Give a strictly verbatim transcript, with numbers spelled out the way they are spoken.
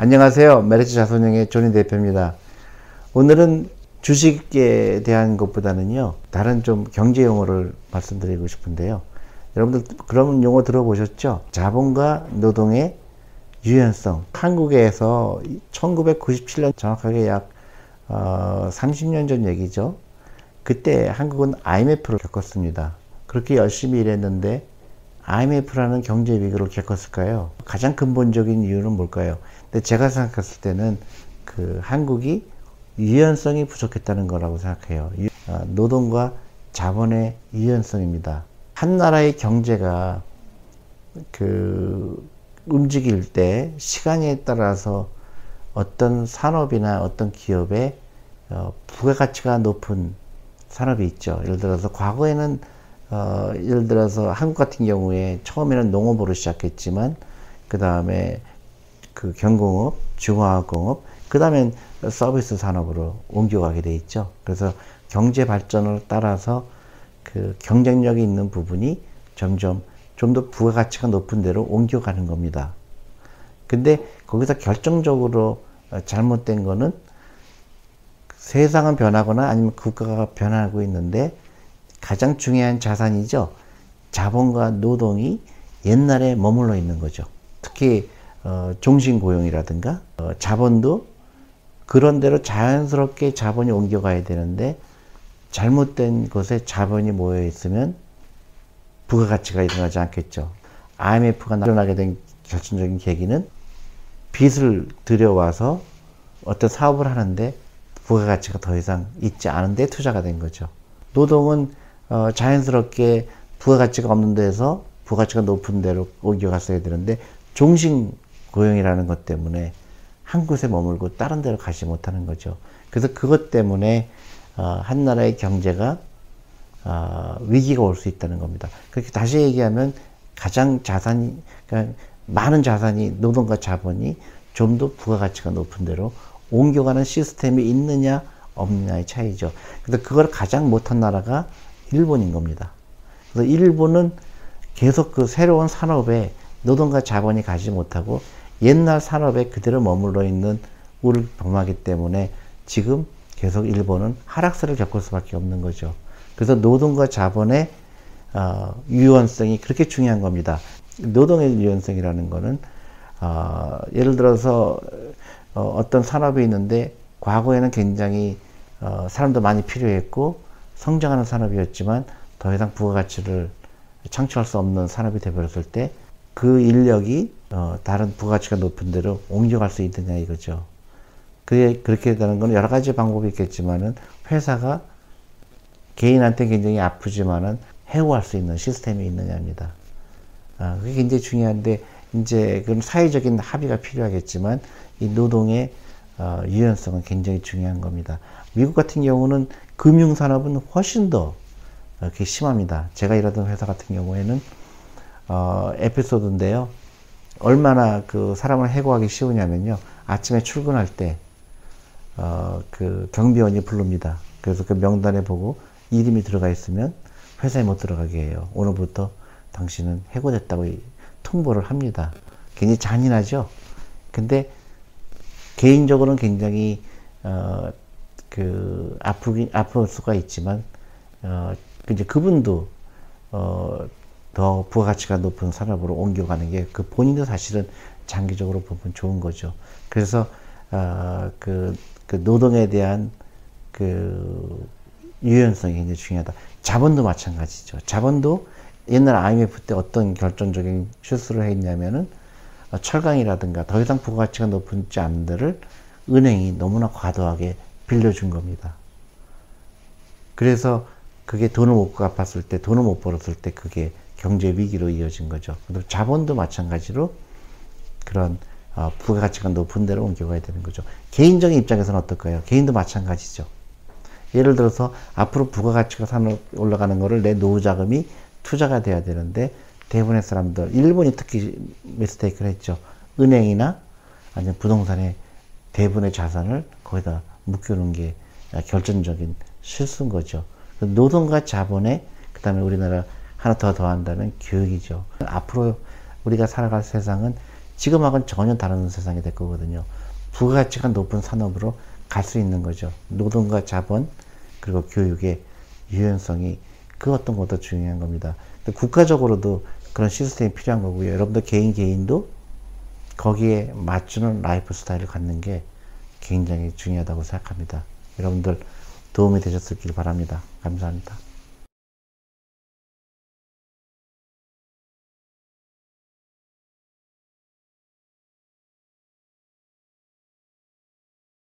안녕하세요. 메리츠 자산운용의 조니 대표입니다. 오늘은 주식에 대한 것보다는요, 다른 좀 경제 용어를 말씀드리고 싶은데요. 여러분들 그런 용어 들어보셨죠? 자본과 노동의 유연성. 한국에서 천구백구십칠 년, 정확하게 약 어, 삼십 년 전 얘기죠. 그때 한국은 아이엠에프를 겪었습니다. 그렇게 열심히 일했는데 아이엠에프라는 경제 위기를 겪었을까요? 가장 근본적인 이유는 뭘까요? 근데 제가 생각했을 때는 그 한국이 유연성이 부족했다는 거라고 생각해요. 노동과 자본의 유연성입니다. 한 나라의 경제가 그 움직일 때 시간에 따라서 어떤 산업이나 어떤 기업의 부가가치가 높은 산업이 있죠. 예를 들어서 과거에는 어, 예를 들어서 한국 같은 경우에 처음에는 농업으로 시작했지만 그 다음에 그 경공업, 중화학공업, 그 다음엔 서비스 산업으로 옮겨가게 돼 있죠. 그래서 경제 발전을 따라서 그 경쟁력이 있는 부분이 점점 좀 더 부가가치가 높은 데로 옮겨가는 겁니다. 근데 거기서 결정적으로 잘못된 거는 세상은 변하거나 아니면 국가가 변하고 있는데 가장 중요한 자산이죠. 자본과 노동이 옛날에 머물러 있는 거죠. 특히 어, 종신고용이라든가 어, 자본도 그런 대로 자연스럽게 자본이 옮겨가야 되는데 잘못된 것에 자본이 모여 있으면 부가가치가 일어나지 않겠죠. 아이엠에프가 일어나게 된 결정적인 계기는 빚을 들여와서 어떤 사업을 하는데 부가가치가 더 이상 있지 않은 데 투자가 된 거죠. 노동은 어, 자연스럽게 부가가치가 없는 데서 부가가치가 높은 데로 옮겨갔어야 되는데 종신고용이라는 것 때문에 한 곳에 머물고 다른 데로 가지 못하는 거죠. 그래서 그것 때문에 어, 한 나라의 경제가 어, 위기가 올 수 있다는 겁니다. 그렇게 다시 얘기하면 가장 자산이, 그러니까 많은 자산이, 노동과 자본이 좀 더 부가가치가 높은 데로 옮겨가는 시스템이 있느냐 없느냐의 차이죠. 그래서 그걸 가장 못한 나라가 일본인 겁니다. 그래서 일본은 계속 그 새로운 산업에 노동과 자본이 가지 못하고 옛날 산업에 그대로 머물러 있는 우를 범하기 때문에 지금 계속 일본은 하락세를 겪을 수밖에 없는 거죠. 그래서 노동과 자본의 어, 유연성이 그렇게 중요한 겁니다. 노동의 유연성이라는 거는 어, 예를 들어서 어, 어떤 산업이 있는데 과거에는 굉장히 어, 사람도 많이 필요했고 성장하는 산업이었지만 더 이상 부가가치를 창출할 수 없는 산업이 되어버렸을 때 그 인력이 어, 다른 부가가치가 높은 데로 옮겨갈 수 있느냐 이거죠. 그게 그렇게 되는 건 여러 가지 방법이 있겠지만은 회사가 개인한테 굉장히 아프지만은 해고할 수 있는 시스템이 있느냐입니다. 아, 그게 굉장히 중요한데 이제 그럼 사회적인 합의가 필요하겠지만 이 노동의 어, 유연성은 굉장히 중요한 겁니다. 미국 같은 경우는 금융산업은 훨씬 더 이렇게 심합니다. 제가 일하던 회사 같은 경우에는 어, 에피소드인데요. 얼마나 그 사람을 해고하기 쉬우냐면요. 아침에 출근할 때 어, 그 경비원이 부릅니다. 그래서 그 명단에 보고 이름이 들어가 있으면 회사에 못 들어가게 해요. 오늘부터 당신은 해고됐다고 통보를 합니다. 굉장히 잔인하죠. 근데 개인적으로는 굉장히 어, 그 아프긴 아플 수가 있지만 어, 이제 그분도 어, 더 부가가치가 높은 산업으로 옮겨가는 게 그 본인도 사실은 장기적으로 보면 좋은 거죠. 그래서 어, 그, 그 노동에 대한 그 유연성이 굉장히 중요하다. 자본도 마찬가지죠. 자본도 옛날 아이엠에프 때 어떤 결정적인 실수를 했냐면은 철강이라든가 더 이상 부가가치가 높지 않은 데를 은행이 너무나 과도하게 빌려준 겁니다. 그래서 그게 돈을 못 갚았을 때, 돈을 못 벌었을 때 그게 경제 위기로 이어진 거죠. 자본도 마찬가지로 그런 부가가치가 높은 데로 옮겨가야 되는 거죠. 개인적인 입장에서는 어떨까요? 개인도 마찬가지죠. 예를 들어서 앞으로 부가가치가 올라가는 거를 내 노후 자금이 투자가 돼야 되는데 대부분의 사람들, 일본이 특히 미스테이크를 했죠. 은행이나 아니면 부동산에 대부분의 자산을 거기다 묶여놓은 게 결정적인 실수인 거죠. 노동과 자본에, 그 다음에 우리나라 하나 더 더한다는 교육이죠. 앞으로 우리가 살아갈 세상은 지금하고는 전혀 다른 세상이 될 거거든요. 부가가치가 높은 산업으로 갈 수 있는 거죠. 노동과 자본 그리고 교육의 유연성이 그 어떤 것도 중요한 겁니다. 국가적으로도 그런 시스템이 필요한 거고요. 여러분들 개인 개인도 거기에 맞추는 라이프 스타일을 갖는 게 굉장히 중요하다고 생각합니다. 여러분들 도움이 되셨길 바랍니다. 감사합니다.